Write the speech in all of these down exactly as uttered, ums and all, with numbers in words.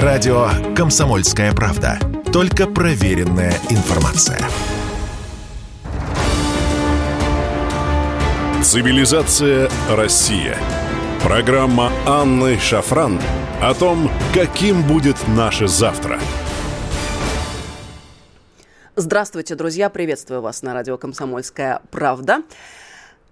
Радио «Комсомольская правда». Только проверенная информация. Цивилизация Россия. Программа Анны Шафран о том, каким будет наше завтра. Здравствуйте, друзья. Приветствую вас на радио «Комсомольская правда».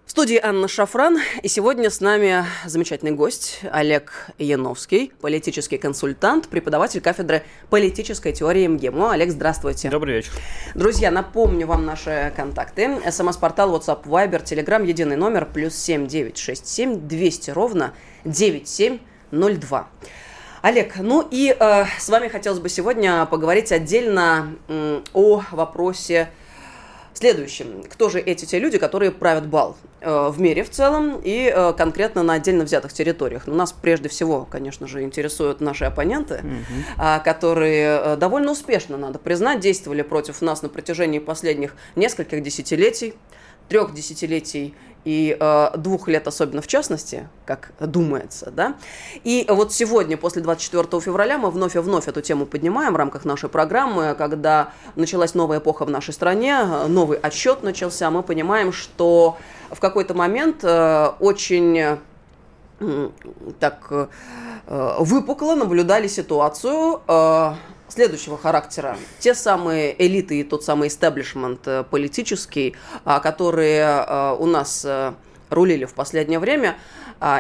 В студии Анна Шафран, и сегодня с нами замечательный гость Олег Яновский, политический консультант, преподаватель кафедры политической теории МГИМО. Олег, здравствуйте. Добрый вечер. Друзья, напомню вам наши контакты. СМС-портал, WhatsApp, Viber, Telegram, единый номер, плюс семь девять шесть семь двести ровно девять семь ноль два. Олег, ну и э, с вами хотелось бы сегодня поговорить отдельно э, о вопросе следующим. Кто же эти те люди, которые правят бал э, в мире в целом и э, конкретно на отдельно взятых территориях? Ну, нас прежде всего, конечно же, интересуют наши оппоненты, mm-hmm. э, которые э, довольно успешно, надо признать, действовали против нас на протяжении последних нескольких десятилетий, трех десятилетий и э, двух лет особенно в частности, как думается, да. И вот сегодня, после двадцать четвёртого февраля, мы вновь и вновь эту тему поднимаем в рамках нашей программы, когда началась новая эпоха в нашей стране, новый отсчет начался, мы понимаем, что в какой-то момент э, очень э, так э, выпукло наблюдали ситуацию э, следующего характера. Те самые элиты и тот самый истеблишмент политический, которые у нас рулили в последнее время,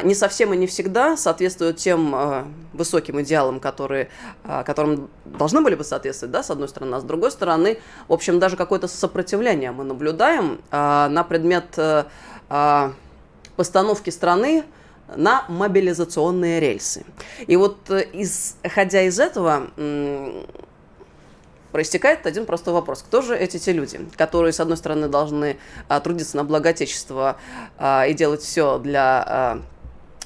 не совсем и не всегда соответствуют тем высоким идеалам, которые, которым должны были бы соответствовать, да, с одной стороны, а с другой стороны, в общем, даже какое-то сопротивление мы наблюдаем на предмет постановки страны на мобилизационные рельсы. И вот, исходя из этого, проистекает один простой вопрос. Кто же эти те люди, которые, с одной стороны, должны трудиться на благо Отечества и делать все для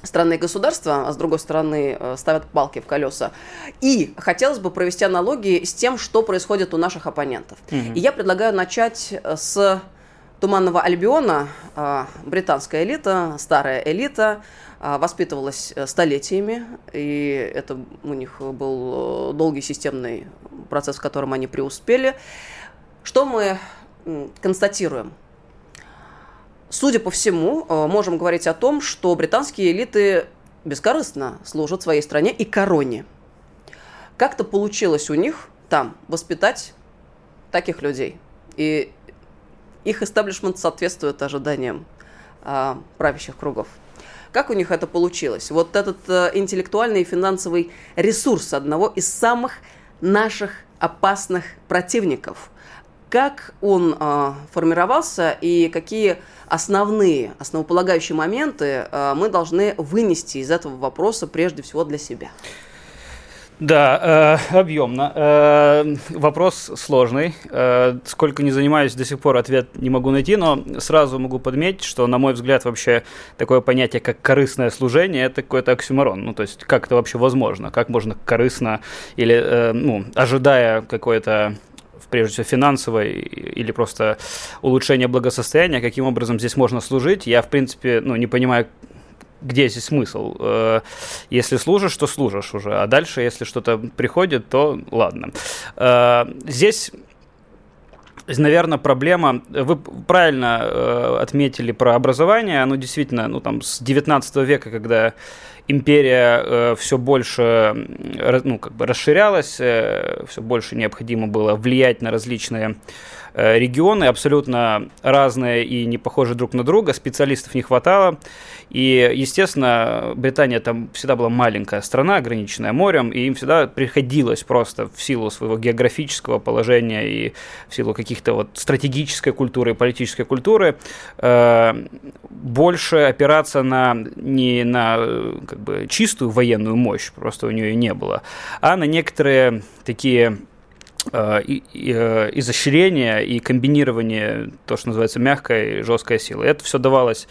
страны и государства, а с другой стороны, ставят палки в колеса? И хотелось бы провести аналогии с тем, что происходит у наших оппонентов. Mm-hmm. И я предлагаю начать с Туманного Альбиона. Британская элита, старая элита, воспитывалась столетиями, и это у них был долгий системный процесс, в котором они преуспели. Что мы констатируем? Судя по всему, можем говорить о том, что британские элиты бескорыстно служат своей стране и короне. Как-то получилось у них там воспитать таких людей, и их истеблишмент соответствует ожиданиям э, правящих кругов. Как у них это получилось? Вот этот э, интеллектуальный и финансовый ресурс одного из самых наших опасных противников. Как он э, формировался и какие основные, основополагающие моменты э, мы должны вынести из этого вопроса прежде всего для себя? Да, э, объемно. Э, вопрос сложный. Э, сколько не занимаюсь, до сих пор ответ не могу найти, но сразу могу подметить, что, на мой взгляд, вообще такое понятие, как корыстное служение, это какой-то оксюморон. Ну, то есть, как это вообще возможно? Как можно корыстно или, э, ну, ожидая какое-то, прежде всего, финансовое или просто улучшение благосостояния, каким образом здесь можно служить? Я, в принципе, ну, не понимаю, где здесь смысл? Если служишь, то служишь уже, а дальше, если что-то приходит, то ладно. Здесь, наверное, проблема. Вы правильно отметили про образование. Оно действительно, ну, там, с девятнадцатого века, когда империя э, все больше ну, как бы расширялась, э, все больше необходимо было влиять на различные э, регионы, абсолютно разные и не похожие друг на друга, специалистов не хватало. И, естественно, Британия там всегда была маленькая страна, ограниченная морем, и им всегда приходилось просто в силу своего географического положения и в силу каких-то вот стратегической культуры и политической культуры э, больше опираться на, не на как бы чистую военную мощь, просто у нее и не было, а на некоторые такие э, э, изощрения и комбинирование, то, что называется, мягкой и жесткой силы. Это все давалось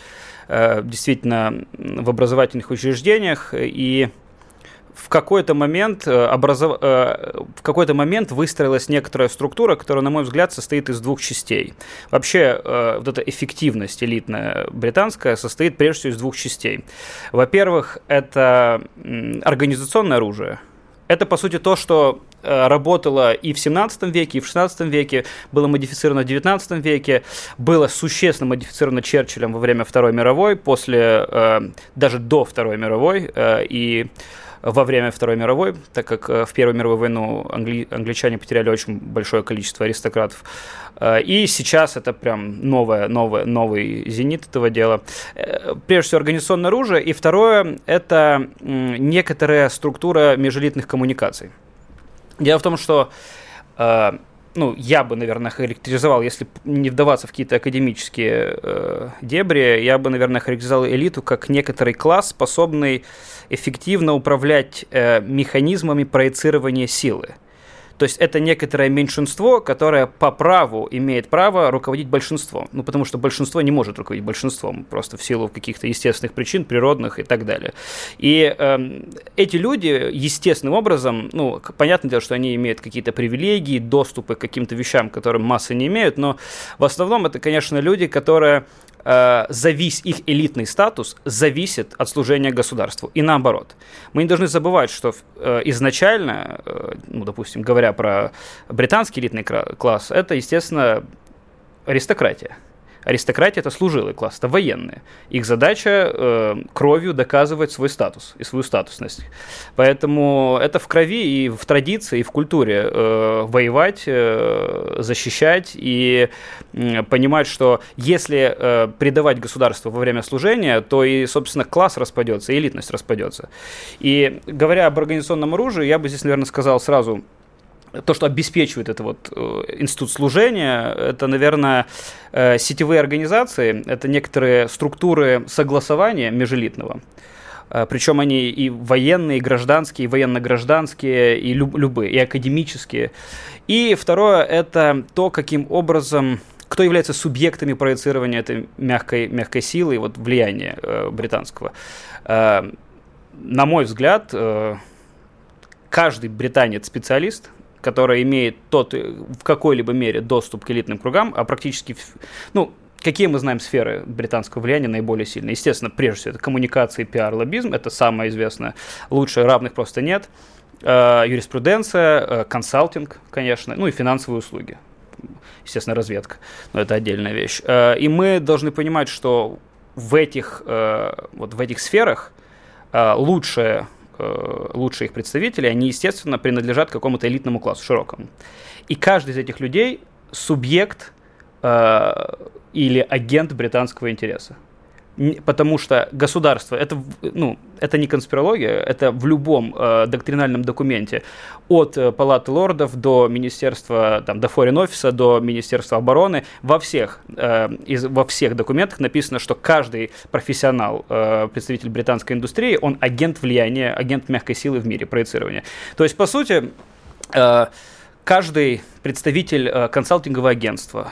э, действительно в образовательных учреждениях, и в какой-то момент, образов... в какой-то момент выстроилась некоторая структура, которая, на мой взгляд, состоит из двух частей. Вообще, вот эта эффективность элитная британская состоит прежде всего из двух частей. Во-первых, это организационное оружие. Это, по сути, то, что работало и в семнадцатом веке, и в шестнадцатом веке, было модифицировано в девятнадцатом веке, было существенно модифицировано Черчиллем во время Второй мировой, после, даже до Второй мировой и во время Второй мировой, так как в Первую мировую войну англи- англичане потеряли очень большое количество аристократов. И сейчас это прям новое, новое, новый зенит этого дела. Прежде всего, организационное оружие. И второе – это некоторая структура межэлитных коммуникаций. Дело в том, что э, ну, я бы, наверное, характеризовал, если не вдаваться в какие-то академические э, дебри, я бы, наверное, характеризовал элиту как некоторый класс, способный эффективно управлять э, механизмами проецирования силы. То есть это некоторое меньшинство, которое по праву имеет право руководить большинством. Ну, потому что большинство не может руководить большинством, просто в силу каких-то естественных причин, природных и так далее. И э, эти люди естественным образом, ну, понятное дело, что они имеют какие-то привилегии, доступы к каким-то вещам, которым массы не имеют, но в основном это, конечно, люди, которые... Завис, их элитный статус зависит от служения государству. И наоборот. Мы не должны забывать, что изначально, ну, допустим, говоря про британский элитный класс, это, естественно, аристократия. Аристократия – это служилый класс, это военные. Их задача э, кровью доказывать свой статус и свою статусность. Поэтому это в крови и в традиции, и в культуре э, воевать, э, защищать и э, понимать, что если э, предавать государство во время служения, то и, собственно, класс распадется, и элитность распадется. И говоря об организационном оружии, я бы здесь, наверное, сказал сразу, то, что обеспечивает этот вот институт служения, это, наверное, сетевые организации, это некоторые структуры согласования межэлитного. Причем они и военные, и гражданские, и военно-гражданские, и люб- любые, и академические. И второе – это то, каким образом, кто является субъектами проецирования этой мягкой, мягкой силы и вот влияния э, британского. Э, на мой взгляд, э, каждый британец-специалист, который имеет тот в какой-либо мере доступ к элитным кругам, а практически, ну, какие мы знаем сферы британского влияния наиболее сильные? Естественно, прежде всего, это коммуникации, пиар, лоббизм, это самое известное, лучше равных просто нет, юриспруденция, консалтинг, конечно, ну и финансовые услуги, естественно, разведка, но это отдельная вещь. И мы должны понимать, что в этих, вот в этих сферах лучшее лучшие их представители, они, естественно, принадлежат какому-то элитному классу, широкому. И каждый из этих людей – субъект э, или агент британского интереса. Потому что государство, это, ну, это не конспирология, это в любом э, доктринальном документе, от э, Палаты Лордов до Министерства, там, до Foreign Office, до Министерства обороны, во всех, э, из, во всех документах написано, что каждый профессионал, э, представитель британской индустрии, он агент влияния, агент мягкой силы в мире, проецирования. То есть, по сути, э, каждый представитель э, консалтингового агентства,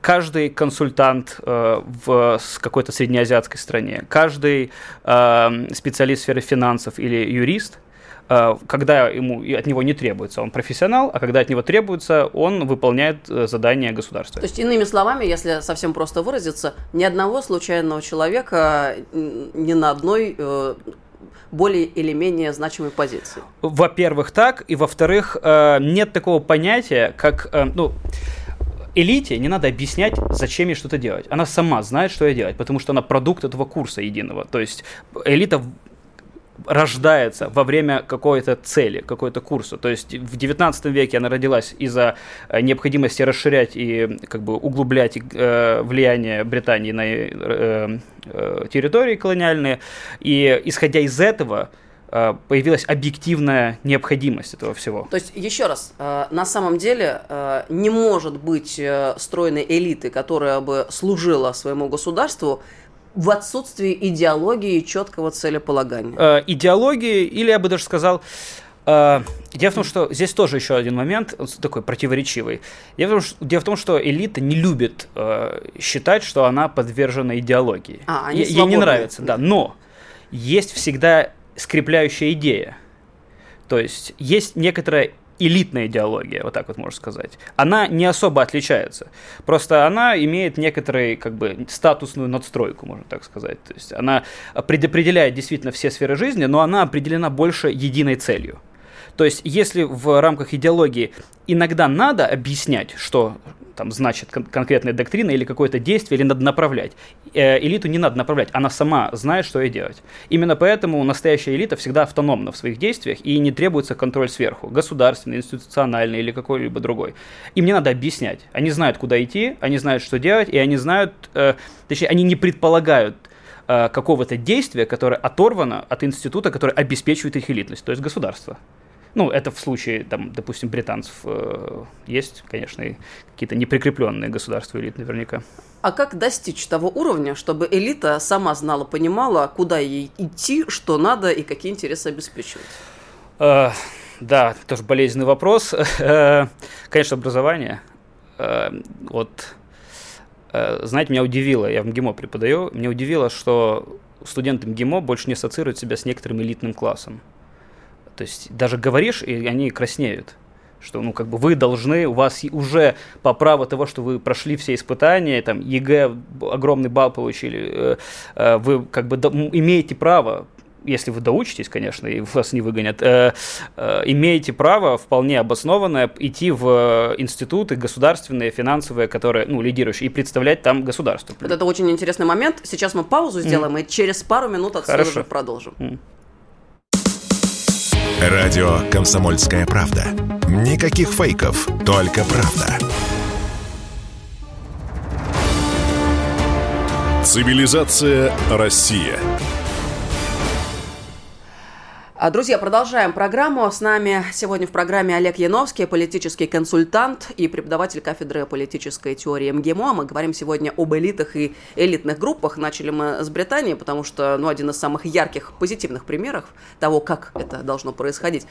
каждый консультант э, в какой-то среднеазиатской стране, каждый э, специалист в сфере финансов или юрист, э, когда ему, от него не требуется, он профессионал, а когда от него требуется, он выполняет э, задания государства. То есть, иными словами, если совсем просто выразиться, ни одного случайного человека ни на одной э, более или менее значимой позиции. Во-первых, так, и во-вторых, э, нет такого понятия, как... Э, ну, элите не надо объяснять, зачем ей что-то делать. Она сама знает, что ей делать, потому что она продукт этого курса единого. То есть элита рождается во время какой-то цели, какой-то курса. То есть в девятнадцатом веке она родилась из-за необходимости расширять и как бы углублять э, влияние Британии на э, э, территории колониальные. И исходя из этого появилась объективная необходимость этого всего. То есть, еще раз, на самом деле не может быть стройной элиты, которая бы служила своему государству, в отсутствии идеологии и четкого целеполагания. Идеологии, или я бы даже сказал... Дело в том, что здесь тоже еще один момент, он такой противоречивый. Дело в том, что элита не любит считать, что она подвержена идеологии. А, они свободны. Ей не нравится, да. Но есть всегда... скрепляющая идея. То есть есть некоторая элитная идеология, вот так вот можно сказать. Она не особо отличается. Просто она имеет некоторую как бы статусную надстройку, можно так сказать. То есть она предопределяет действительно все сферы жизни, но она определена больше единой целью. То есть, если в рамках идеологии иногда надо объяснять, что там значит кон- конкретная доктрина или какое-то действие, или надо направлять, э, элиту не надо направлять, она сама знает, что ей делать. Именно поэтому настоящая элита всегда автономна в своих действиях и не требуется контроль сверху, государственный, институциональный или какой-либо другой. Им не надо объяснять. Они знают, куда идти, они знают, что делать, и они знают, э, точнее, они не предполагают э, какого-то действия, которое оторвано от института, который обеспечивает их элитность, то есть государство. Ну, это в случае, там, допустим, британцев э, есть, конечно, и какие-то неприкрепленные государства элит наверняка. А как достичь того уровня, чтобы элита сама знала, понимала, куда ей идти, что надо и какие интересы обеспечивать? Э, да, тоже болезненный вопрос. Э, конечно, образование. Э, вот, э, знаете, меня удивило, я в МГИМО преподаю, меня удивило, что студенты МГИМО больше не ассоциируют себя с некоторым элитным классом. То есть даже говоришь, и они краснеют, что ну как бы вы должны, у вас уже по праву того, что вы прошли все испытания, там ЕГЭ огромный балл получили, вы как бы имеете право, если вы доучитесь, конечно, и вас не выгонят, имеете право вполне обоснованное идти в институты государственные, финансовые, которые, ну, лидирующие, и представлять там государство. Вот это очень интересный момент. Сейчас мы паузу сделаем mm. и через пару минут отсюда же продолжим. Mm. Радио «Комсомольская правда». Никаких фейков, только правда. Цивилизация Россия. Друзья, продолжаем программу. С нами сегодня в программе Олег Яновский, политический консультант и преподаватель кафедры политической теории МГИМО. Мы говорим сегодня об элитах и элитных группах. Начали мы с Британии, потому что, ну, один из самых ярких позитивных примеров того, как это должно происходить.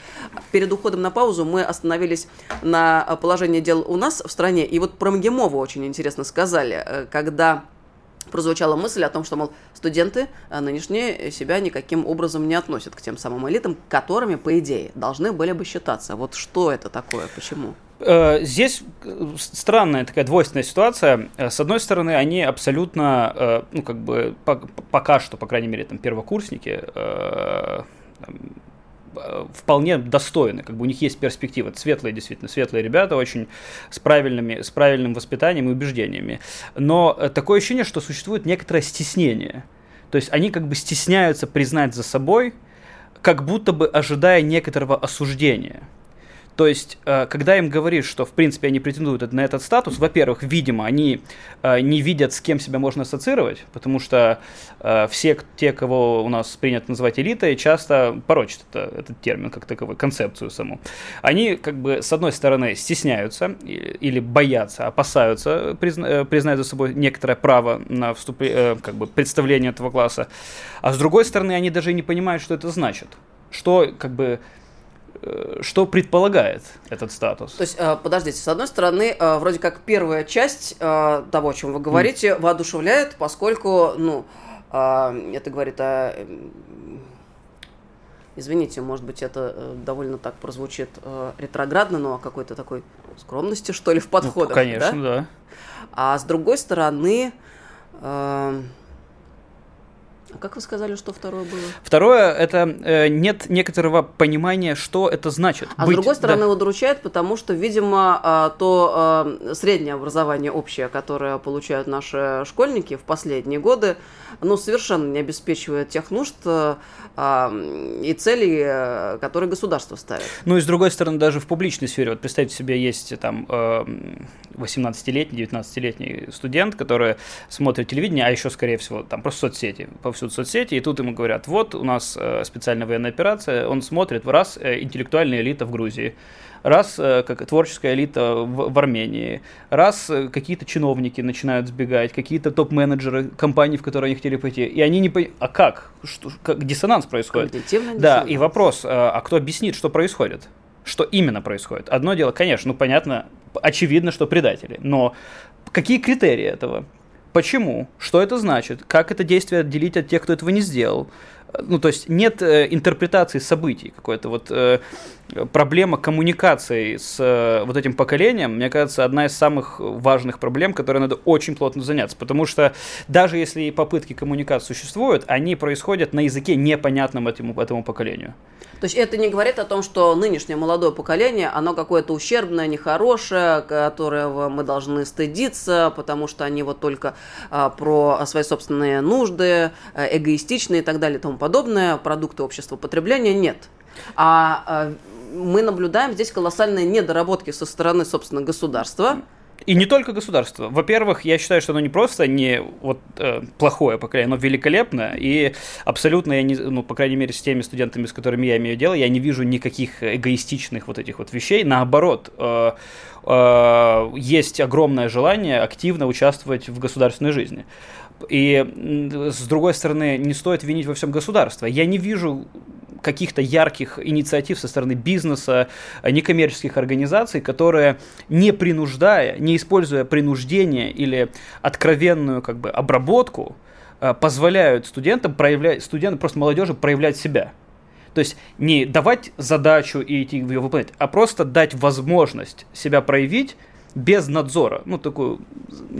Перед уходом на паузу мы остановились на положении дел у нас в стране. И вот про МГИМО вы очень интересно сказали, когда... прозвучала мысль о том, что, мол, студенты нынешние себя никаким образом не относят к тем самым элитам, которыми, по идее, должны были бы считаться. Вот что это такое, почему? Здесь странная такая двойственная ситуация. С одной стороны, они абсолютно, ну, как бы, пока что, по крайней мере, там, первокурсники, вполне достойны, как бы у них есть перспектива. Это светлые, действительно, светлые ребята, очень с, правильными, с правильным воспитанием и убеждениями. Но такое ощущение, что существует некоторое стеснение. То есть они как бы стесняются признать за собой, как будто бы ожидая некоторого осуждения. То есть, когда им говоришь, что, в принципе, они претендуют на этот статус, во-первых, видимо, они не видят, с кем себя можно ассоциировать, потому что все те, кого у нас принято называть элитой, часто порочат это, этот термин как таковой, концепцию саму. Они, как бы, с одной стороны, стесняются или боятся, опасаются, призна- признать за собой некоторое право на вступле- как бы представление этого класса, а с другой стороны, они даже не понимают, что это значит, что, как бы, что предполагает этот статус? То есть, подождите, с одной стороны, вроде как первая часть того, о чем вы говорите, mm. воодушевляет, поскольку, ну, это говорит о... Извините, может быть, это довольно так прозвучит ретроградно, но о какой-то такой скромности, что ли, в подходах. Ну, конечно, да? да. А с другой стороны... А как вы сказали, что второе было? Второе – это э, нет некоторого понимания, что это значит. А быть, с другой стороны, да. удручает, потому что, видимо, то э, среднее образование общее, которое получают наши школьники в последние годы, ну, совершенно не обеспечивает тех нужд э, э, и целей, которые государство ставит. Ну и, с другой стороны, даже в публичной сфере. Вот представьте себе, есть там э, восемнадцатилетний, девятнадцатилетний студент, который смотрит телевидение, а еще, скорее всего, там просто соцсети, повсюду соцсети, и тут ему говорят, вот, у нас э, специальная военная операция, он смотрит, раз, э, интеллектуальная элита в Грузии, раз, э, как творческая элита в, в Армении, раз, э, какие-то чиновники начинают сбегать, какие-то топ-менеджеры компаний, в которые они хотели пойти, и они не понимают, а как? Что, как диссонанс происходит? Когнитивный диссонанс. Да, и вопрос, э, а кто объяснит, что происходит? Что именно происходит? Одно дело, конечно, ну, понятно, очевидно, что предатели, но какие критерии этого? Почему? Что это значит? Как это действие отделить от тех, кто этого не сделал? Ну, то есть нет э, интерпретации событий какой-то. Вот э, проблема коммуникации с вот этим поколением, мне кажется, одна из самых важных проблем, которой надо очень плотно заняться. Потому что даже если попытки коммуникации существуют, они происходят на языке, непонятном этому, этому поколению. То есть это не говорит о том, что нынешнее молодое поколение, оно какое-то ущербное, нехорошее, которого мы должны стыдиться, потому что они вот только а, про свои собственные нужды, эгоистичные и так далее и тому подобное, продукты общества потребления нет. А, а мы наблюдаем здесь колоссальные недоработки со стороны, собственно, государства. И не только государство. Во-первых, я считаю, что оно не просто не вот, э, плохое поколение, оно великолепно. И абсолютно, я не, ну, по крайней мере, с теми студентами, с которыми я имею дело, я не вижу никаких эгоистичных вот этих вот вещей. Наоборот, э, э, есть огромное желание активно участвовать в государственной жизни. И, с другой стороны, не стоит винить во всем государство. Я не вижу каких-то ярких инициатив со стороны бизнеса, некоммерческих организаций, которые, не принуждая, не используя принуждение или откровенную как бы обработку, позволяют студентам проявлять, студентам, просто молодежи проявлять себя. То есть не давать задачу и идти ее выполнять, а просто дать возможность себя проявить, без надзора, ну, такую,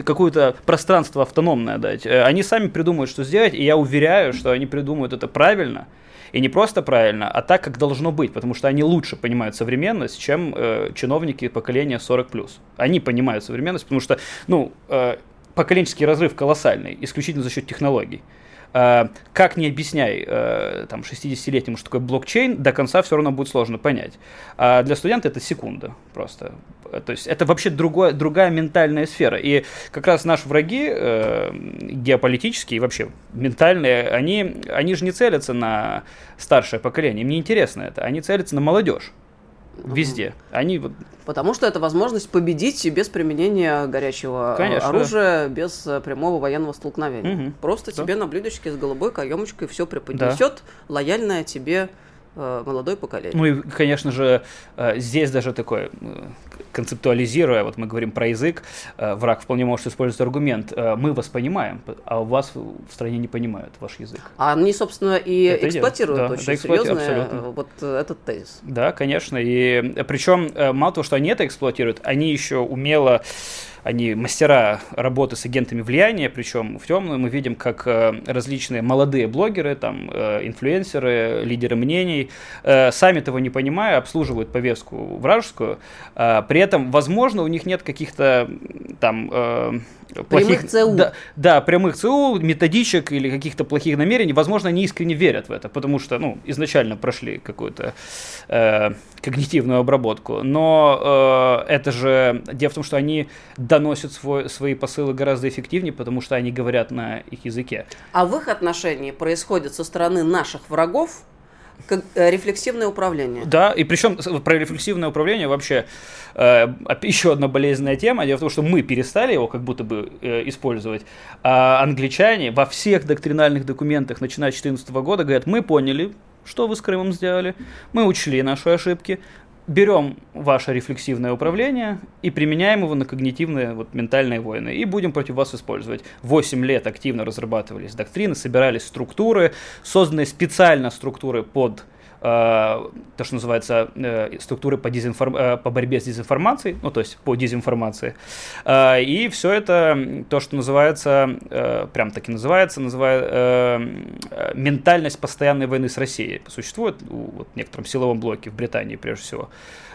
какое-то пространство автономное дать. Они сами придумают, что сделать, и я уверяю, что они придумают это правильно, и не просто правильно, а так, как должно быть, потому что они лучше понимают современность, чем э, чиновники поколения сорок плюс. Они понимают современность, потому что, ну, э, поколенческий разрыв колоссальный, исключительно за счет технологий. Э, как не объясняй э, там, шестидесятилетнему, что такое блокчейн, до конца все равно будет сложно понять. А для студента это секунда просто. То есть это вообще другое, другая ментальная сфера. И как раз наши враги э, геополитические и вообще ментальные, они, они же не целятся на старшее поколение. Им не интересно это. Они целятся на молодежь. Везде. Угу. Они вот... Потому что это возможность победить без применения горячего Конечно, оружия, да. без прямого военного столкновения. Угу. Просто да. тебе на блюдечке с голубой каемочкой все преподнесет да. лояльное тебе молодое поколение. Ну и, конечно же, здесь даже такое, концептуализируя, вот мы говорим про язык, враг вполне может использовать аргумент, мы вас понимаем, а у вас в стране не понимают ваш язык. А они, собственно, и это эксплуатируют да, очень серьезно абсолютно. Вот этот тезис. Да, конечно, и причем мало того, что они это эксплуатируют, они еще умело... Они мастера работы с агентами влияния, причем в темную мы видим, как различные молодые блогеры, там, инфлюенсеры, лидеры мнений, сами того не понимая, обслуживают повестку вражескую. При этом, возможно, у них нет каких-то там... Плохих, прямых ЦУ. Да, да, прямых ЦУ, методичек или каких-то плохих намерений. Возможно, они искренне верят в это, потому что ну, изначально прошли какую-то э, когнитивную обработку. Но э, это же... Дело в том, что они доносят свой, свои посылы гораздо эффективнее, потому что они говорят на их языке. А в их отношении происходит со стороны наших врагов как рефлексивное управление. Да, и причем про рефлексивное управление вообще э, еще одна болезненная тема. Дело в том, что мы перестали его как будто бы э, использовать. А англичане во всех доктринальных документах, начиная с две тысячи четырнадцатого года, говорят, мы поняли, что вы с Крымом сделали, мы учли наши ошибки, берем ваше рефлексивное управление и применяем его на когнитивные, вот, ментальные войны, и будем против вас использовать. Восемь лет активно разрабатывались доктрины, собирались структуры, созданы специально структуры под, э, то, что называется, э, структуры по, дезинформ... э, по борьбе с дезинформацией, ну, то есть по дезинформации, э, и все это, то, что называется, э, прям так и называется, называют, э, ментальность постоянной войны с Россией, существует вот, в некотором силовом блоке в Британии, прежде всего.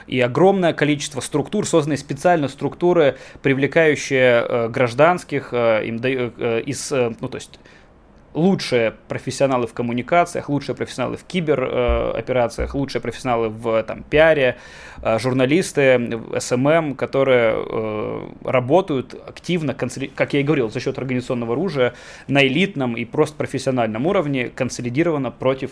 И огромное количество структур, созданные специально структуры, привлекающие э, гражданских э, им да, э, из, э, ну, то есть лучшие профессионалы в коммуникациях, лучшие профессионалы в кибероперациях, э, лучшие профессионалы в там, пиаре, э, журналисты, эс эм эм, которые э, работают активно, консоли... как я и говорил, за счет организационного оружия на элитном и просто профессиональном уровне консолидированно против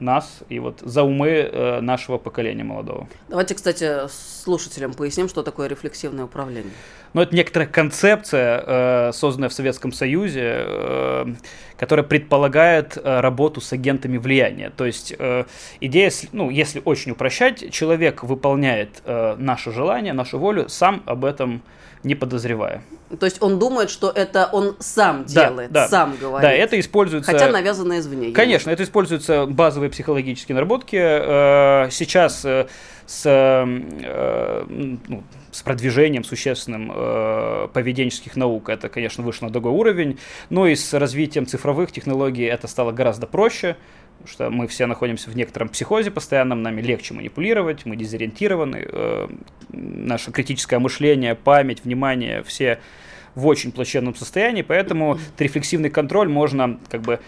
нас и вот за умы э, нашего поколения молодого. Давайте, кстати, слушателям поясним, что такое рефлексивное управление. Ну, это некоторая концепция, э, созданная в Советском Союзе, э, которая предполагает э, работу с агентами влияния. То есть э, идея, ну, если очень упрощать, человек выполняет э, наше желание, нашу волю, сам об этом не подозревая. То есть он думает, что это он сам делает, да, да, сам говорит. Да, это используется... Хотя навязано извне. Конечно, это используются базовые психологические наработки. Сейчас с... Ну, с продвижением существенным э, поведенческих наук это, конечно, вышло на другой уровень, но и с развитием цифровых технологий это стало гораздо проще, потому что мы все находимся в некотором психозе постоянном, нами легче манипулировать, мы дезориентированы, э, наше критическое мышление, память, внимание, все в очень плачевном состоянии, поэтому рефлексивный контроль можно как бы...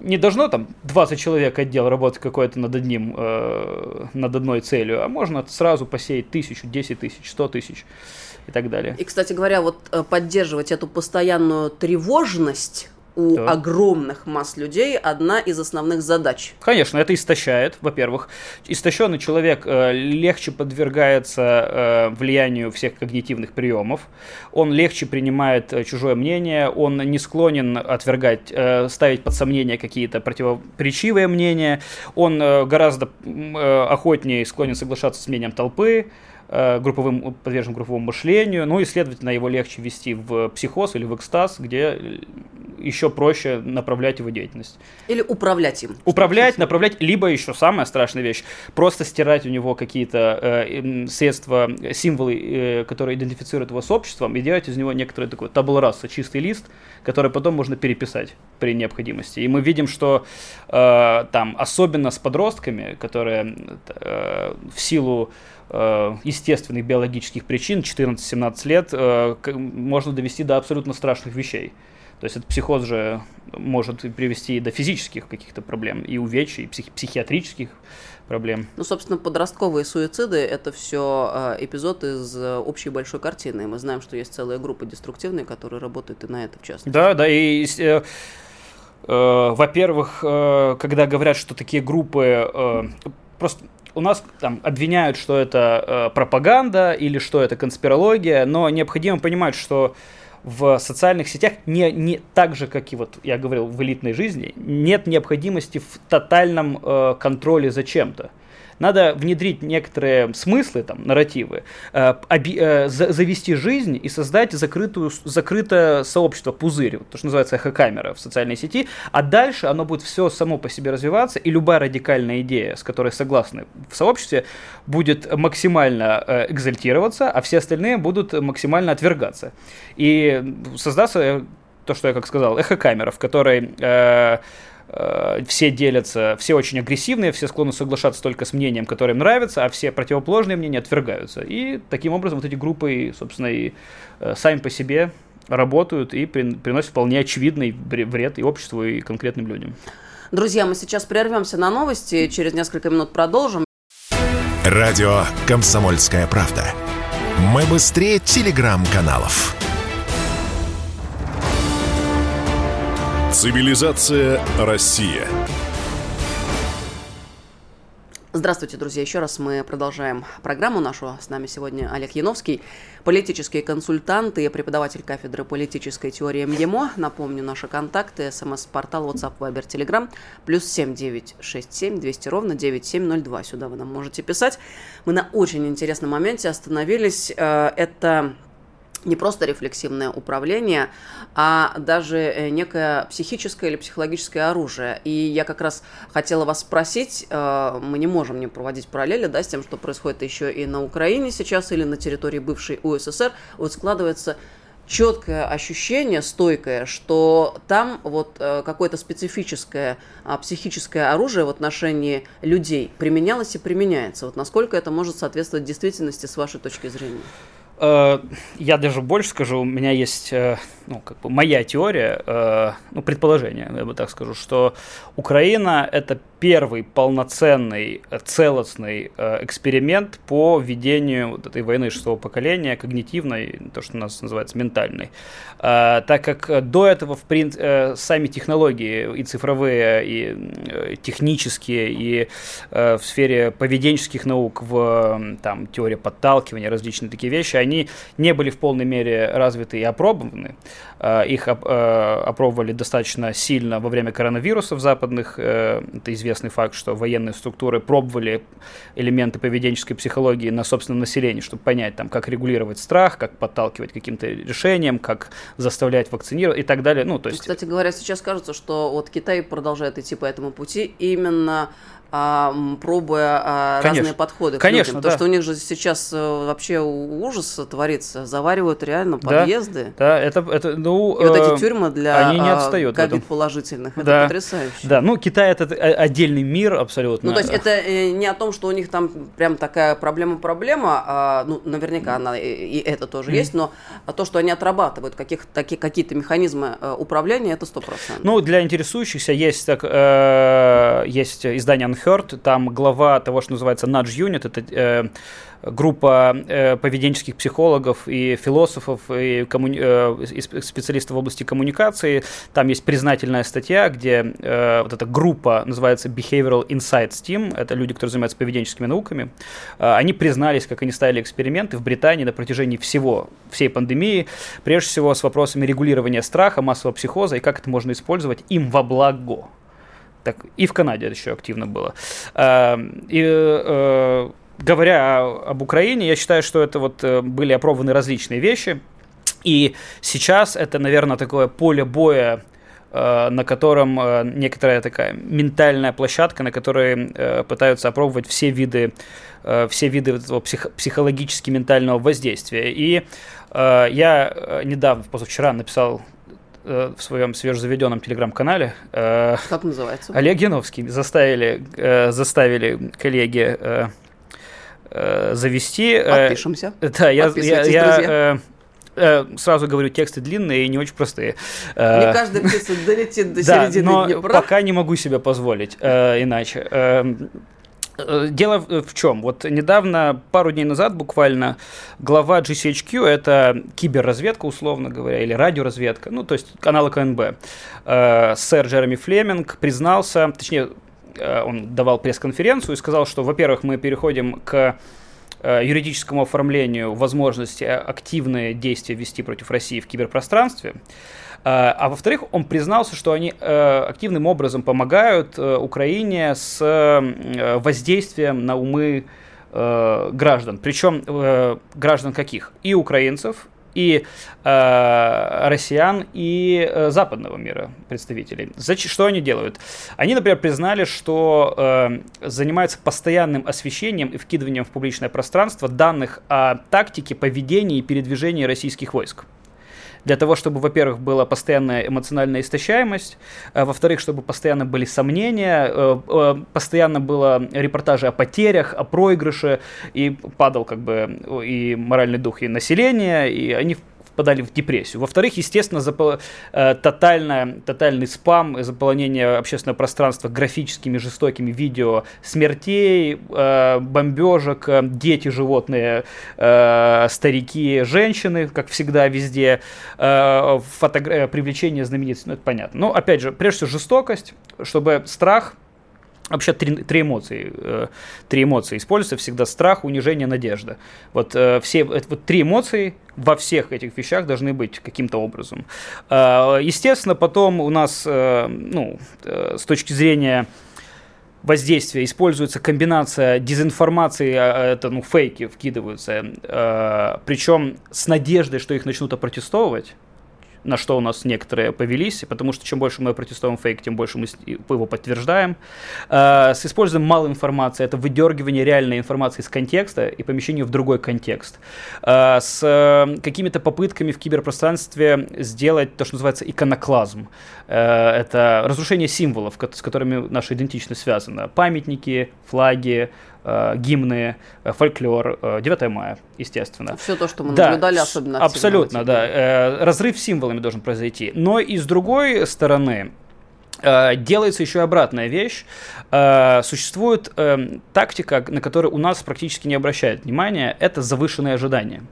Не должно там двадцать человек отдел работать какой-то над одним, э, над одной целью, а можно сразу посеять тысячу, десять тысяч, сто тысяч и так далее. И, кстати говоря, вот поддерживать эту постоянную тревожность у да. огромных масс людей одна из основных задач. Конечно, это истощает, во-первых. Истощенный человек э, легче подвергается э, влиянию всех когнитивных приемов, он легче принимает э, чужое мнение, он не склонен отвергать, э, ставить под сомнение какие-то противоречивые мнения, он э, гораздо э, охотнее склонен соглашаться с мнением толпы, групповым, подвержен групповому мышлению, ну и, следовательно, его легче ввести в психоз или в экстаз, где еще проще направлять его деятельность. Или управлять им. Управлять, направлять, либо еще самая страшная вещь, просто стирать у него какие-то э, средства, символы, э, которые идентифицируют его с обществом, и делать из него некоторый такой табула раса, чистый лист, который потом можно переписать при необходимости. И мы видим, что э, там, особенно с подростками, которые э, в силу естественных биологических причин четырнадцать-семнадцать лет можно довести до абсолютно страшных вещей. То есть этот психоз же может привести до физических каких-то проблем, и увечий, и психи- психиатрических проблем. Ну, собственно, подростковые суициды – это все эпизод из общей большой картины. Мы знаем, что есть целая группа деструктивная, которая работает и на это, в частности. Да, да, и... Во-первых, когда говорят, что такие группы... Просто у нас там обвиняют, что это э, пропаганда или что это конспирология, но необходимо понимать, что в социальных сетях не, не так же, как и вот я говорил в элитной жизни, нет необходимости в тотальном э, контроле за чем-то. Надо внедрить некоторые смыслы, там, нарративы, э, оби- э, за- завести жизнь и создать закрытую, закрытое сообщество, пузырь, то, что называется эхокамера в социальной сети, а дальше оно будет все само по себе развиваться, и любая радикальная идея, с которой согласны в сообществе, будет максимально э, экзальтироваться, а все остальные будут максимально отвергаться. И создастся то, что я как сказал, эхокамера, в которой... Э, Все делятся, все очень агрессивные, все склонны соглашаться только с мнением, которое им нравится, а все противоположные мнения отвергаются. И таким образом вот эти группы, собственно, и сами по себе работают и приносят вполне очевидный вред и обществу, и конкретным людям. Друзья, мы сейчас прервемся на новости, через несколько минут продолжим. Радио «Комсомольская правда». Мы быстрее телеграм-каналов. Цивилизация Россия. Здравствуйте, друзья. Еще раз мы продолжаем программу нашу. С нами сегодня Олег Яновский, политический консультант и преподаватель кафедры политической теории МГИМО. Напомню, наши контакты. СМС-портал, WhatsApp, Viber, Telegram. Плюс семь девять шесть семь двести ровно девять семь ноль два. Сюда вы нам можете писать. Мы на очень интересном моменте остановились. Это... не просто рефлексивное управление, а даже некое психическое или психологическое оружие. И я как раз хотела вас спросить, мы не можем не проводить параллели, да, с тем, что происходит еще и на Украине сейчас или на территории бывшей УССР. Вот складывается четкое ощущение, стойкое, что там вот какое-то специфическое психическое оружие в отношении людей применялось и применяется. Вот насколько это может соответствовать действительности с вашей точки зрения? Я даже больше скажу, у меня есть, ну, как бы моя теория, ну, предположение, я бы так скажу, что Украина – это первый полноценный, целостный эксперимент по ведению вот этой войны шестого поколения, когнитивной, то, что у нас называется ментальной. Так как до этого, в принципе, сами технологии и цифровые, и технические, и в сфере поведенческих наук, в там, теории подталкивания, различные такие вещи, они не были в полной мере развиты и опробованы. Их опробовали достаточно сильно во время коронавирусов западных, это известно. известный факт, что военные структуры пробовали элементы поведенческой психологии на собственном населении, чтобы понять, там, как регулировать страх, как подталкивать к каким-то решениям, как заставлять вакцинировать и так далее. Ну, то есть... Кстати говоря, сейчас кажется, что вот Китай продолжает идти по этому пути именно... пробуя Конечно. разные подходы к Конечно, людям. Да. То, что у них же сейчас вообще ужас творится, заваривают реально подъезды. Да, да, это, это, ну, и вот эти тюрьмы для они не отстают ковид положительных. Это да. потрясающе. Да, ну Китай это отдельный мир абсолютно. Ну, то есть это не о том, что у них там прям такая проблема-проблема, а, ну, наверняка она и, и это тоже mm-hmm. есть, но то, что они отрабатывают каких, таки, какие-то механизмы управления, это сто процентов. Ну, для интересующихся есть, так, э, есть издание «Анхэ», там глава того, что называется Nudge Unit, это э, группа э, поведенческих психологов и философов, и, коммуни... э, и специалистов в области коммуникации. Там есть признательная статья, где э, вот эта группа называется Behavioral Insights Team, это люди, которые занимаются поведенческими науками. Э, они признались, как они ставили эксперименты в Британии на протяжении всего, всей пандемии, прежде всего с вопросами регулирования страха, массового психоза и как это можно использовать им во благо. Так, и в Канаде это еще активно было. И, говоря об Украине, я считаю, что это вот были опробованы различные вещи. И сейчас это, наверное, такое поле боя, на котором некоторая такая ментальная площадка, на которой пытаются опробовать все виды, все виды этого псих, психологически-ментального воздействия. И я недавно, позавчера, написал... в своем свежезаведенном телеграм-канале. Как называется? Олег Яновский. Заставили, заставили коллеги завести. Подпишемся. Да, я, я, я сразу говорю, тексты длинные и не очень простые. Не каждый писатель долетит до середины Днепра. Да, но пока не могу себе позволить иначе. Дело в чем? Вот недавно, пару дней назад буквально, глава джи си эйч кью, это киберразведка, условно говоря, или радиоразведка, ну, то есть аналог КНБ, э, сэр Джереми Флеминг признался, точнее, э, он давал пресс-конференцию и сказал, что, во-первых, мы переходим к э, юридическому оформлению возможности активные действия вести против России в киберпространстве. А во-вторых, он признался, что они э, активным образом помогают э, Украине с э, воздействием на умы э, граждан. Причем э, граждан каких? И украинцев, и э, россиян, и э, западного мира представителей. Зач- что они делают? Они, например, признали, что э, занимаются постоянным освещением и вкидыванием в публичное пространство данных о тактике, поведении и передвижении российских войск. Для того, чтобы, во-первых, была постоянная эмоциональная истощаемость, а, во-вторых, чтобы постоянно были сомнения, э, э, постоянно было репортажи о потерях, о проигрыше, и падал как бы и моральный дух и населения, и они впадали в депрессию. Во-вторых, естественно, запол- э, тотальная, тотальный спам, заполнение общественного пространства графическими жестокими видео смертей, э, бомбежек, э, дети, животные, э, старики, женщины, как всегда везде, э, фото- привлечение знаменитостей, ну это понятно. Но опять же, прежде всего жестокость, чтобы страх, вообще три, три эмоции, э, три эмоции используются всегда: страх, унижение, надежда. Вот э, все это, вот три эмоции во всех этих вещах должны быть каким-то образом. Естественно, потом у нас, ну, с точки зрения воздействия, используется комбинация дезинформации, это, ну, фейки вкидываются, причем с надеждой, что их начнут опротестовывать, на что у нас некоторые повелись, потому что чем больше мы протестуем фейк, тем больше мы его подтверждаем. С использованием малой информации, это выдергивание реальной информации из контекста и помещение в другой контекст. С какими-то попытками в киберпространстве сделать то, что называется иконоклазм. Это разрушение символов, с которыми наша идентичность связана. Памятники, флаги, гимны, фольклор, девятое мая, естественно. Все то, что мы да, наблюдали, особенно активно. Абсолютно, да. Разрыв символами должен произойти. Но и с другой стороны, делается еще и обратная вещь. Существует тактика, на которую у нас практически не обращают внимания, это завышенные ожидания.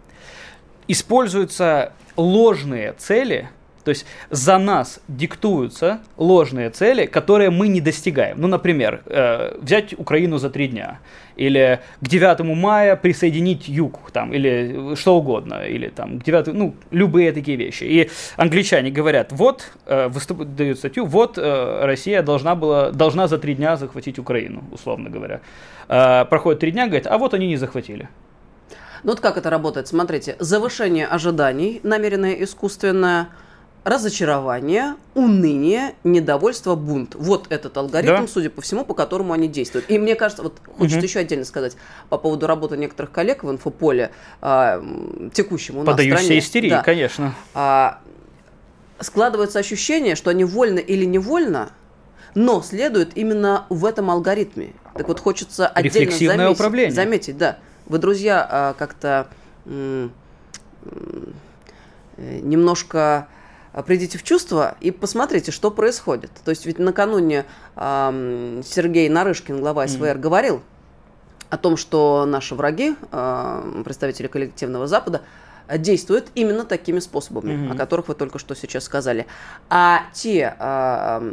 Используются ложные цели То есть за нас диктуются ложные цели, которые мы не достигаем. Ну, например, э, взять Украину за три дня, или к девятому мая присоединить юг, там, или что угодно, или там, к девятому, ну, любые такие вещи. И англичане говорят, вот, э, выступ, дают статью, вот э, Россия должна, была, должна за три дня захватить Украину, условно говоря. Э, проходит три дня, говорят, а вот они не захватили. Ну вот как это работает? Смотрите, завышение ожиданий, намеренное искусственное, разочарование, уныние, недовольство, бунт. Вот этот алгоритм, да, судя по всему, по которому они действуют. И мне кажется, вот хочется угу. еще отдельно сказать по поводу работы некоторых коллег в инфополе, э, текущем у нас в стране. Поддающиеся истерии, да, конечно. А, складывается ощущение, что они вольно или невольно, но следуют именно в этом алгоритме. Так вот хочется отдельно заметить, заметить, да. Вы, друзья, как-то немножко придите в чувство и посмотрите, что происходит. То есть ведь накануне Сергей Нарышкин, глава СВР, говорил о том, что наши враги, представители коллективного Запада, действуют именно такими способами, mm-hmm. о которых вы только что сейчас сказали. А те э,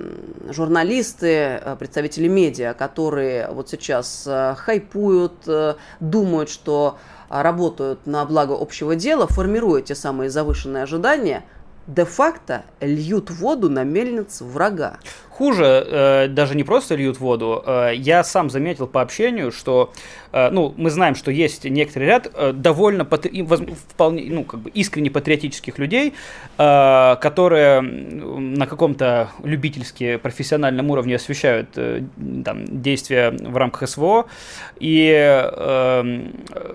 журналисты, представители медиа, которые вот сейчас э, хайпуют, э, думают, что работают на благо общего дела, формируя те самые завышенные ожидания, де-факто льют воду на мельницу врага. Хуже, э, даже не просто льют воду, э, я сам заметил по общению, что э, ну, мы знаем, что есть некоторый ряд э, довольно патри- воз- вполне, ну, как бы искренне патриотических людей, э, которые на каком-то любительски профессиональном уровне освещают э, там, действия в рамках СВО, и э,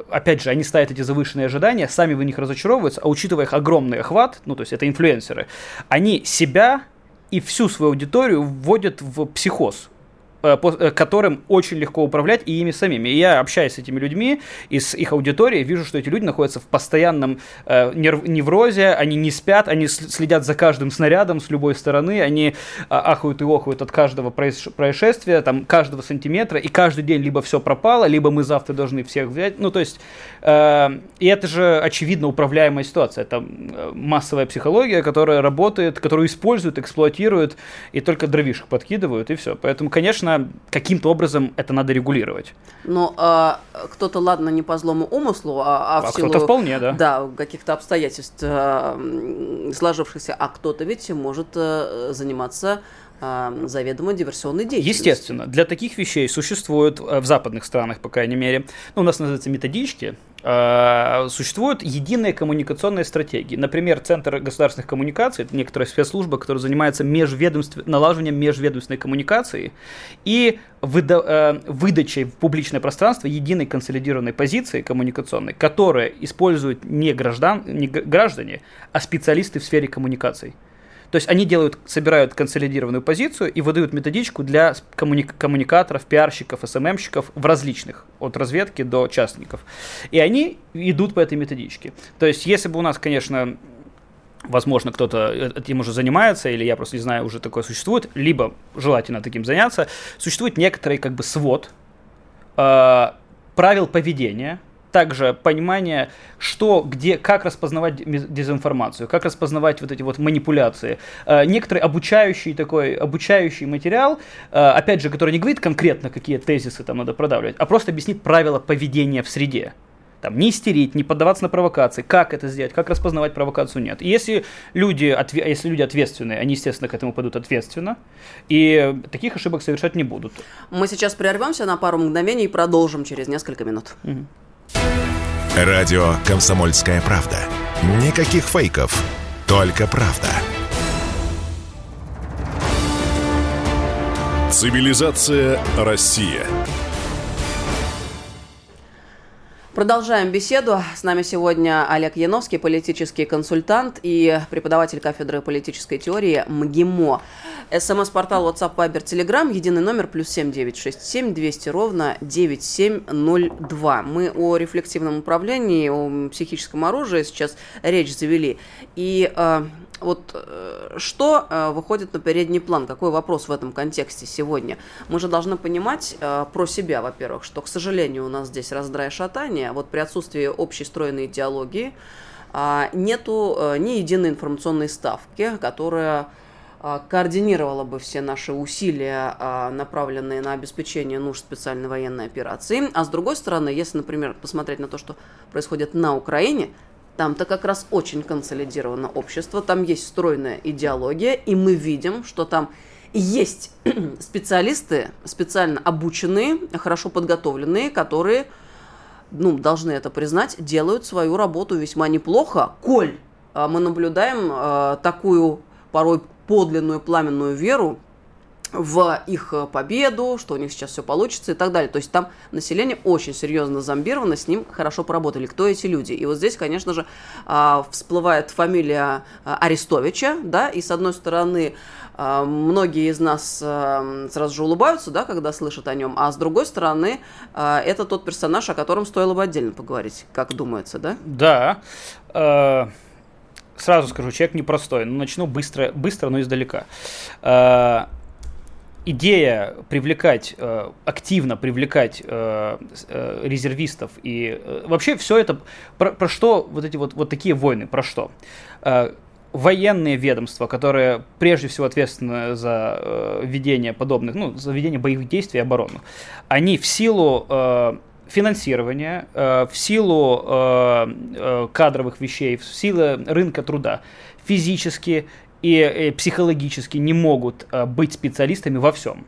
опять же, они ставят эти завышенные ожидания, сами в них разочаровываются, а учитывая их огромный охват, ну, то есть это инфлюенсеры, они себя и всю свою аудиторию вводят в психоз, которым очень легко управлять и ими самими. И я общаюсь с этими людьми, и с их аудиторией, вижу, что эти люди находятся в постоянном э, неврозе, они не спят, они следят за каждым снарядом с любой стороны, они ахают и охают от каждого происшествия, там, каждого сантиметра, и каждый день либо все пропало, либо мы завтра должны всех взять. Ну, то есть, э, и это же, очевидно, управляемая ситуация. Это массовая психология, которая работает, которую используют, эксплуатируют, и только дровишек подкидывают, и все. Поэтому, конечно, каким-то образом это надо регулировать. Но а, кто-то, ладно, не по злому умыслу, а, а, а в силу вполне, да. Да, каких-то обстоятельств а, сложившихся, а кто-то ведь может а, заниматься а, заведомо диверсионной деятельностью. Естественно, для таких вещей существуют в западных странах, по крайней мере, ну, у нас называются методички, а, существуют единые коммуникационные стратегии. Например, Центр государственных коммуникаций, это некоторая спецслужба, которая занимается межведомстве, налаживанием межведомственной коммуникации и выда- выдачей в публичное пространство единой консолидированной позиции коммуникационной, которая используют не, граждан, не граждане, а специалисты в сфере коммуникаций. То есть они делают, собирают консолидированную позицию и выдают методичку для коммуни- коммуникаторов, пиарщиков, эс эм эм-щиков в различных, от разведки до частников. И они идут по этой методичке. То есть если бы у нас, конечно... Возможно, кто-то этим уже занимается, или я просто не знаю, уже такое существует, либо желательно таким заняться. Существует некоторый как бы свод э, правил поведения, также понимание, что, где, как распознавать дезинформацию, как распознавать вот эти вот манипуляции. Э, некоторый обучающий такой, обучающий материал, э, опять же, который не говорит конкретно, какие тезисы там надо продавливать, а просто объяснит правила поведения в среде. Там, не истерить, не поддаваться на провокации, как это сделать, как распознавать провокацию, нет. И если люди, отве- если люди ответственные, они, естественно, к этому пойдут ответственно, и таких ошибок совершать не будут. Мы сейчас прервемся на пару мгновений и продолжим через несколько минут. Угу. Радио «Комсомольская правда». Никаких фейков, только правда. Цивилизация Россия. Продолжаем беседу. С нами сегодня Олег Яновский, политический консультант и преподаватель кафедры политической теории МГИМО. СМС-портал WhatsApp, Viber, Telegram, единый номер плюс семь девять шесть семь двести ровно девять семь ноль два. Мы о рефлексивном управлении, о психическом оружии сейчас речь завели. И э, вот э, что э, выходит на передний план? Какой вопрос в этом контексте сегодня? Мы же должны понимать э, про себя, во-первых, что, к сожалению, у нас здесь раздрай и шатание. Вот при отсутствии общей стройной идеологии нету ни единой информационной ставки, которая координировала бы все наши усилия, направленные на обеспечение нужд специальной военной операции. А с другой стороны, если, например, посмотреть на то, что происходит на Украине, там-то как раз очень консолидировано общество, там есть стройная идеология, и мы видим, что там есть специалисты, специально обученные, хорошо подготовленные, которые, ну, должны это признать, делают свою работу весьма неплохо, коль мы наблюдаем такую порой подлинную пламенную веру в их победу, что у них сейчас все получится и так далее. То есть там население очень серьезно зомбировано, с ним хорошо поработали. Кто эти люди? И вот здесь, конечно же, всплывает фамилия Арестовича, да, и с одной стороны, многие из нас сразу же улыбаются, да, когда слышат о нем, а с другой стороны, это тот персонаж, о котором стоило бы отдельно поговорить, как думается, да? Да. Сразу скажу, человек непростой, но начну быстро, быстро, но издалека. Идея привлекать, активно привлекать резервистов и вообще все это, про, про что вот эти вот, вот такие войны, про что? Военные ведомства, которые прежде всего ответственны за ведение подобных, ну, за ведение боевых действий и оборону, они в силу финансирования, в силу кадровых вещей, в силу рынка труда физически и психологически не могут быть специалистами во всем.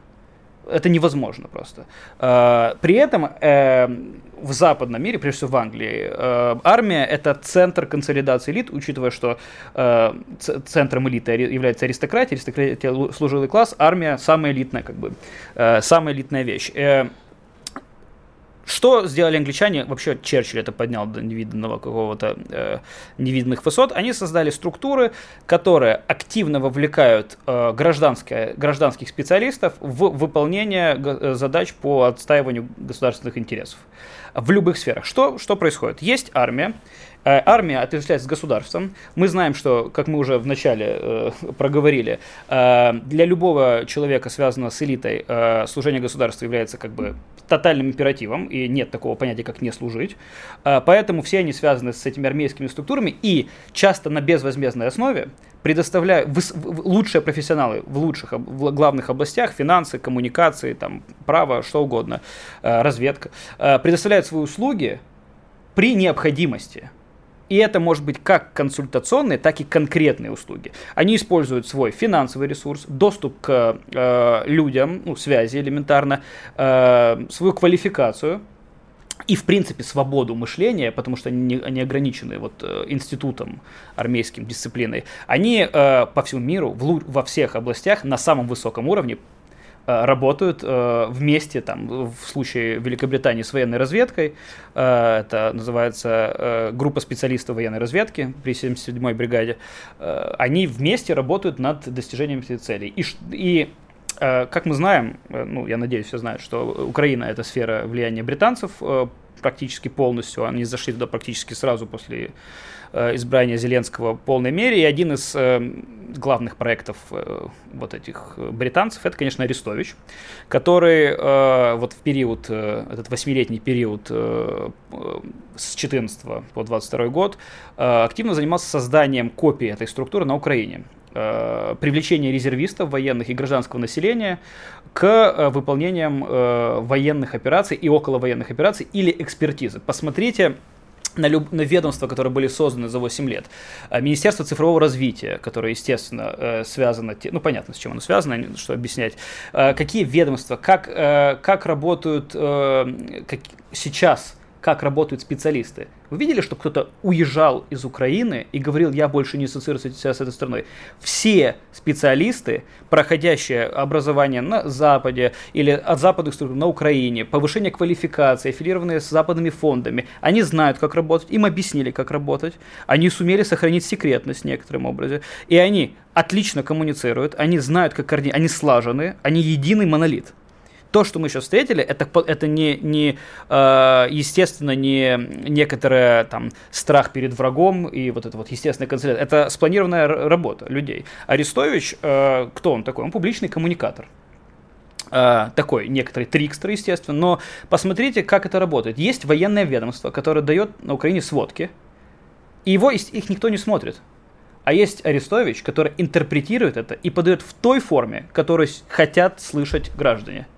Это невозможно просто. При этом в западном мире, прежде всего в Англии, армия – это центр консолидации элит, учитывая, что центром элиты является аристократия, аристократия – служилый класс, армия – самая элитная, как бы, самая элитная вещь. Что сделали англичане? Вообще Черчилль это поднял до невиданного какого-то э, невиданных высот. Они создали структуры, которые активно вовлекают э, гражданских специалистов в выполнение г- задач по отстаиванию государственных интересов в любых сферах. Что, что происходит? Есть армия. Армия отождествляется с государством. Мы знаем, что, как мы уже вначале э, проговорили, э, для любого человека, связанного с элитой, э, служение государству является как бы тотальным императивом, и нет такого понятия, как не служить. Э, поэтому все они связаны с этими армейскими структурами и часто на безвозмездной основе предоставляют выс- лучшие профессионалы в лучших в главных областях, финансы, коммуникации, там, право, что угодно, э, разведка, э, предоставляют свои услуги при необходимости. И это может быть как консультационные, так и конкретные услуги. Они используют свой финансовый ресурс, доступ к э, людям, ну, связи элементарно, э, свою квалификацию и, в принципе, свободу мышления, потому что они, они ограничены вот, институтом, армейским, дисциплиной. Они э, по всему миру, в, во всех областях на самом высоком уровне работают э, вместе, там, в случае Великобритании с военной разведкой, э, это называется э, группа специалистов военной разведки при семьдесят седьмой бригаде, э, они вместе работают над достижением этих целей. И, и э, как мы знаем, э, ну, я надеюсь, все знают, что Украина – это сфера влияния британцев э, практически полностью, они зашли туда практически сразу после э, избрания Зеленского в полной мере, и один из э, главных проектов э, вот этих британцев, это, конечно, Арестович, который э, вот в период, э, этот восьмилетний период э, э, с четырнадцатого по двадцать второй год э, активно занимался созданием копии этой структуры на Украине, э, привлечение резервистов, военных и гражданского населения к э, выполнениям э, военных операций и околовоенных операций или экспертизы. Посмотрите на, люб... на ведомства, которые были созданы за восемь лет. Министерство цифрового развития, которое, естественно, связано, ну, понятно, с чем оно связано, что объяснять. Какие ведомства, как, как работают как... сейчас, как работают специалисты. Вы видели, что кто-то уезжал из Украины и говорил, я больше не ассоциирую себя с этой страной? Все специалисты, проходящие образование на Западе или от западных структур на Украине, повышение квалификации, аффилированные с западными фондами, они знают, как работать, им объяснили, как работать, они сумели сохранить секретность в некотором образе, и они отлично коммуницируют, они знают, как координировать, они слажены, они единый монолит. То, что мы сейчас встретили, это, это не, не, естественно, не некоторый там, страх перед врагом и вот это вот естественная канцелярия. Это спланированная работа людей. Арестович, кто он такой? Он публичный коммуникатор. Такой некоторый трикстер, естественно. Но посмотрите, как это работает. Есть военное ведомство, которое дает на Украине сводки. И его, их никто не смотрит. А есть Арестович, который интерпретирует это и подает в той форме, которую хотят слышать граждане.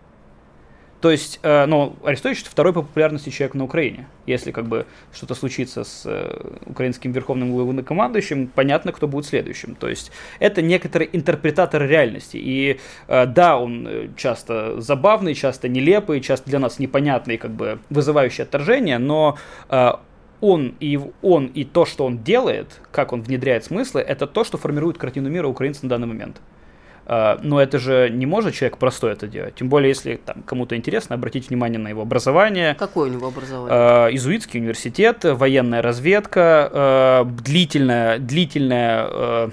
То есть, э, ну, Арестович — это второй по популярности человек на Украине. Если как бы что-то случится с э, украинским верховным главнокомандующим, понятно, кто будет следующим. То есть, это некоторый интерпретатор реальности. И э, да, он часто забавный, часто нелепый, часто для нас непонятный, как бы вызывающий отторжение, но э, он, и, он и то, что он делает, как он внедряет смыслы, это то, что формирует картину мира украинцев на данный момент. Но это же не может человек простой это делать. Тем более, если там, кому-то интересно, обратить внимание на его образование. Какое у него образование? Иезуитский университет, военная разведка, длительная, длительная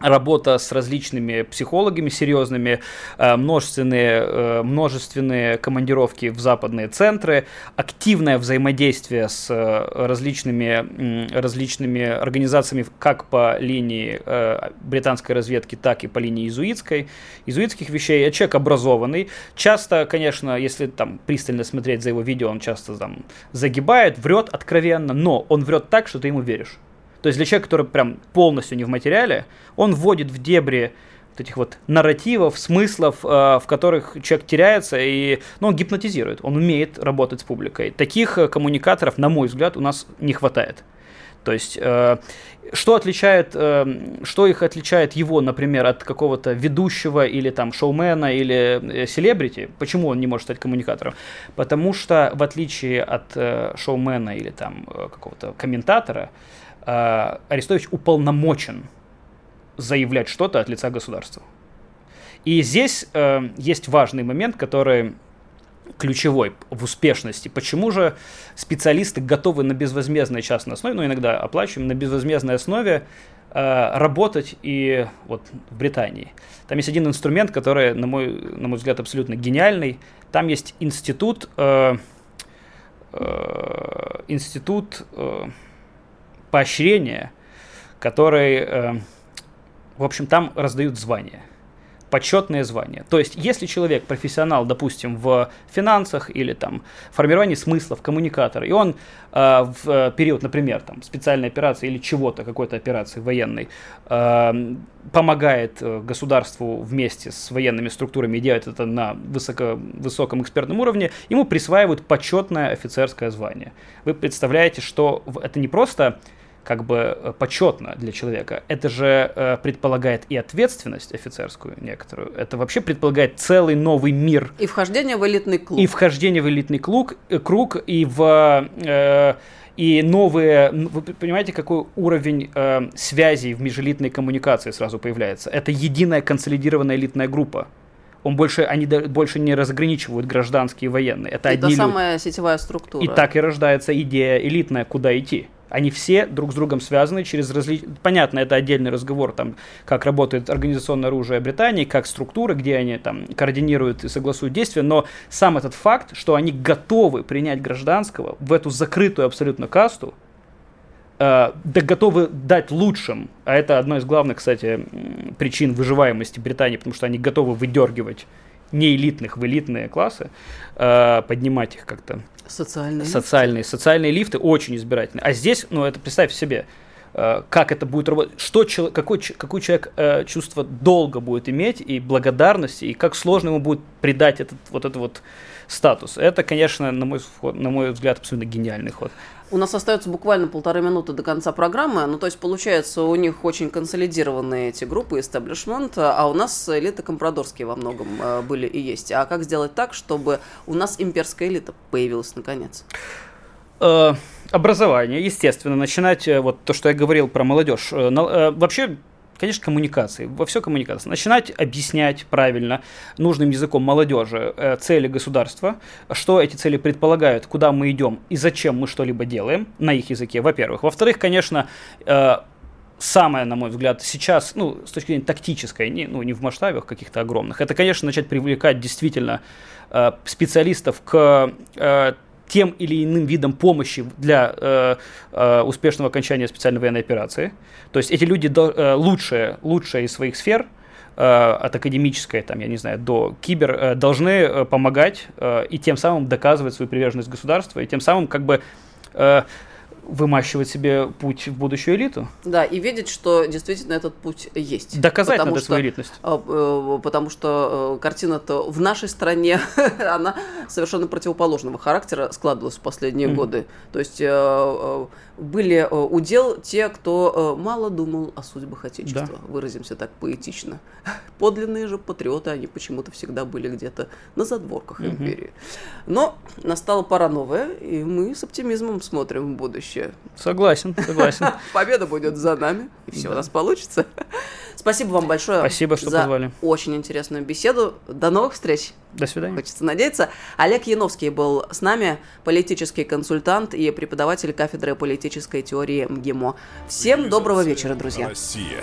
работа с различными психологами серьезными, множественные, множественные командировки в западные центры, активное взаимодействие с различными, различными организациями как по линии британской разведки, так и по линии иезуитской, иезуитских вещей. Человек образованный. Часто, конечно, если там пристально смотреть за его видео, он часто там загибает, врет откровенно, но он врет так, что ты ему веришь. То есть для человека, который прям полностью не в материале, он вводит в дебри вот этих вот нарративов, смыслов, э, в которых человек теряется, и, ну, он гипнотизирует, он умеет работать с публикой. Таких э, коммуникаторов, на мой взгляд, у нас не хватает. То есть, э, что отличает, э, что их отличает его, например, от какого-то ведущего или там шоумена или э, селебрити? Почему он не может стать коммуникатором? Потому что, в отличие от э, шоумена или там э, какого-то комментатора, Uh, Арестович уполномочен заявлять что-то от лица государства. И здесь uh, есть важный момент, который ключевой в успешности. Почему же специалисты готовы на безвозмездной частной основе, ну иногда оплачиваем, на безвозмездной основе uh, работать и вот в Британии. Там есть один инструмент, который, на мой, на мой взгляд, абсолютно гениальный. Там есть институт... Uh, uh, институт... Uh, поощрения, которые, э, в общем, там раздают звания, почетные звания. То есть, если человек профессионал, допустим, в финансах или там формировании смыслов, коммуникатор, и он э, в период, например, там, специальной операции или чего-то, какой-то операции военной, э, помогает государству вместе с военными структурами и делает это на высоко, высоком экспертном уровне, ему присваивают почетное офицерское звание. Вы представляете, что это не просто... как бы почетно для человека. Это же э, предполагает и ответственность офицерскую некоторую. Это вообще предполагает целый новый мир. И вхождение в элитный клуб. И вхождение в элитный клуб, круг, и в... Э, и новые, вы понимаете, какой уровень э, связей в межэлитной коммуникации сразу появляется. Это единая консолидированная элитная группа. Он больше, они да, больше не разграничивают гражданские и военные. Это, это одни самая люди. Сетевая структура. И так и рождается идея элитная, куда идти. Они все друг с другом связаны через различные... Понятно, это отдельный разговор, там, как работает организационное оружие Британии, как структуры, где они там координируют и согласуют действия, но сам этот факт, что они готовы принять гражданского в эту закрытую абсолютно касту, э, да готовы дать лучшим, а это одна из главных, кстати, причин выживаемости Британии, потому что они готовы выдергивать неэлитных в элитные классы, э, поднимать их как-то. Социальные. Социальные лифты. Социальные лифты очень избирательные. А здесь, ну, это представь себе, э, как это будет работать, что, какой, какой человек э, чувство долга будет иметь и благодарности, и как сложно ему будет придать этот, вот этот вот статус. Это, конечно, на мой, на мой взгляд, абсолютно гениальный ход. У нас остается буквально полторы минуты до конца программы. Ну, то есть, получается, у них очень консолидированные эти группы, истеблишмент, а у нас элиты компрадорские во многом были и есть. А как сделать так, чтобы у нас имперская элита появилась наконец? Э, образование, естественно. Начинать, вот то, что я говорил про молодежь. Вообще... Конечно, коммуникации, во все коммуникации. Начинать объяснять правильно, нужным языком молодежи, цели государства, что эти цели предполагают, куда мы идем и зачем мы что-либо делаем на их языке, во-первых. Во-вторых, конечно, самое, на мой взгляд, сейчас, ну, с точки зрения тактической, не, ну, не в масштабах каких-то огромных, это, конечно, начать привлекать действительно специалистов к тем или иным видом помощи для э, э, успешного окончания специальной военной операции. То есть эти люди до, э, лучшие, лучшие из своих сфер, э, от академической, там, я не знаю, до кибер, э, должны э, помогать э, и тем самым доказывать свою приверженность государству, и тем самым как бы... Э, вымащивать себе путь в будущую элиту. Да, и видеть, что действительно этот путь есть. Доказать надо что, свою элитность. Потому что картина-то в нашей стране, она совершенно противоположного характера складывалась в последние mm-hmm. годы. То есть были удел те, кто мало думал о судьбах Отечества. Да. Выразимся так поэтично. Подлинные же патриоты, они почему-то всегда были где-то на задворках mm-hmm. империи. Но настала пора новая, и мы с оптимизмом смотрим в будущее. Согласен, согласен. Победа будет за нами, и все да. у нас получится. Спасибо вам большое. Спасибо, что за позвали. Очень интересную беседу. До новых встреч. До свидания. Хочется надеяться. Олег Яновский был с нами, политический консультант и преподаватель кафедры политической теории МГИМО. Всем доброго вечера, друзья. Россия.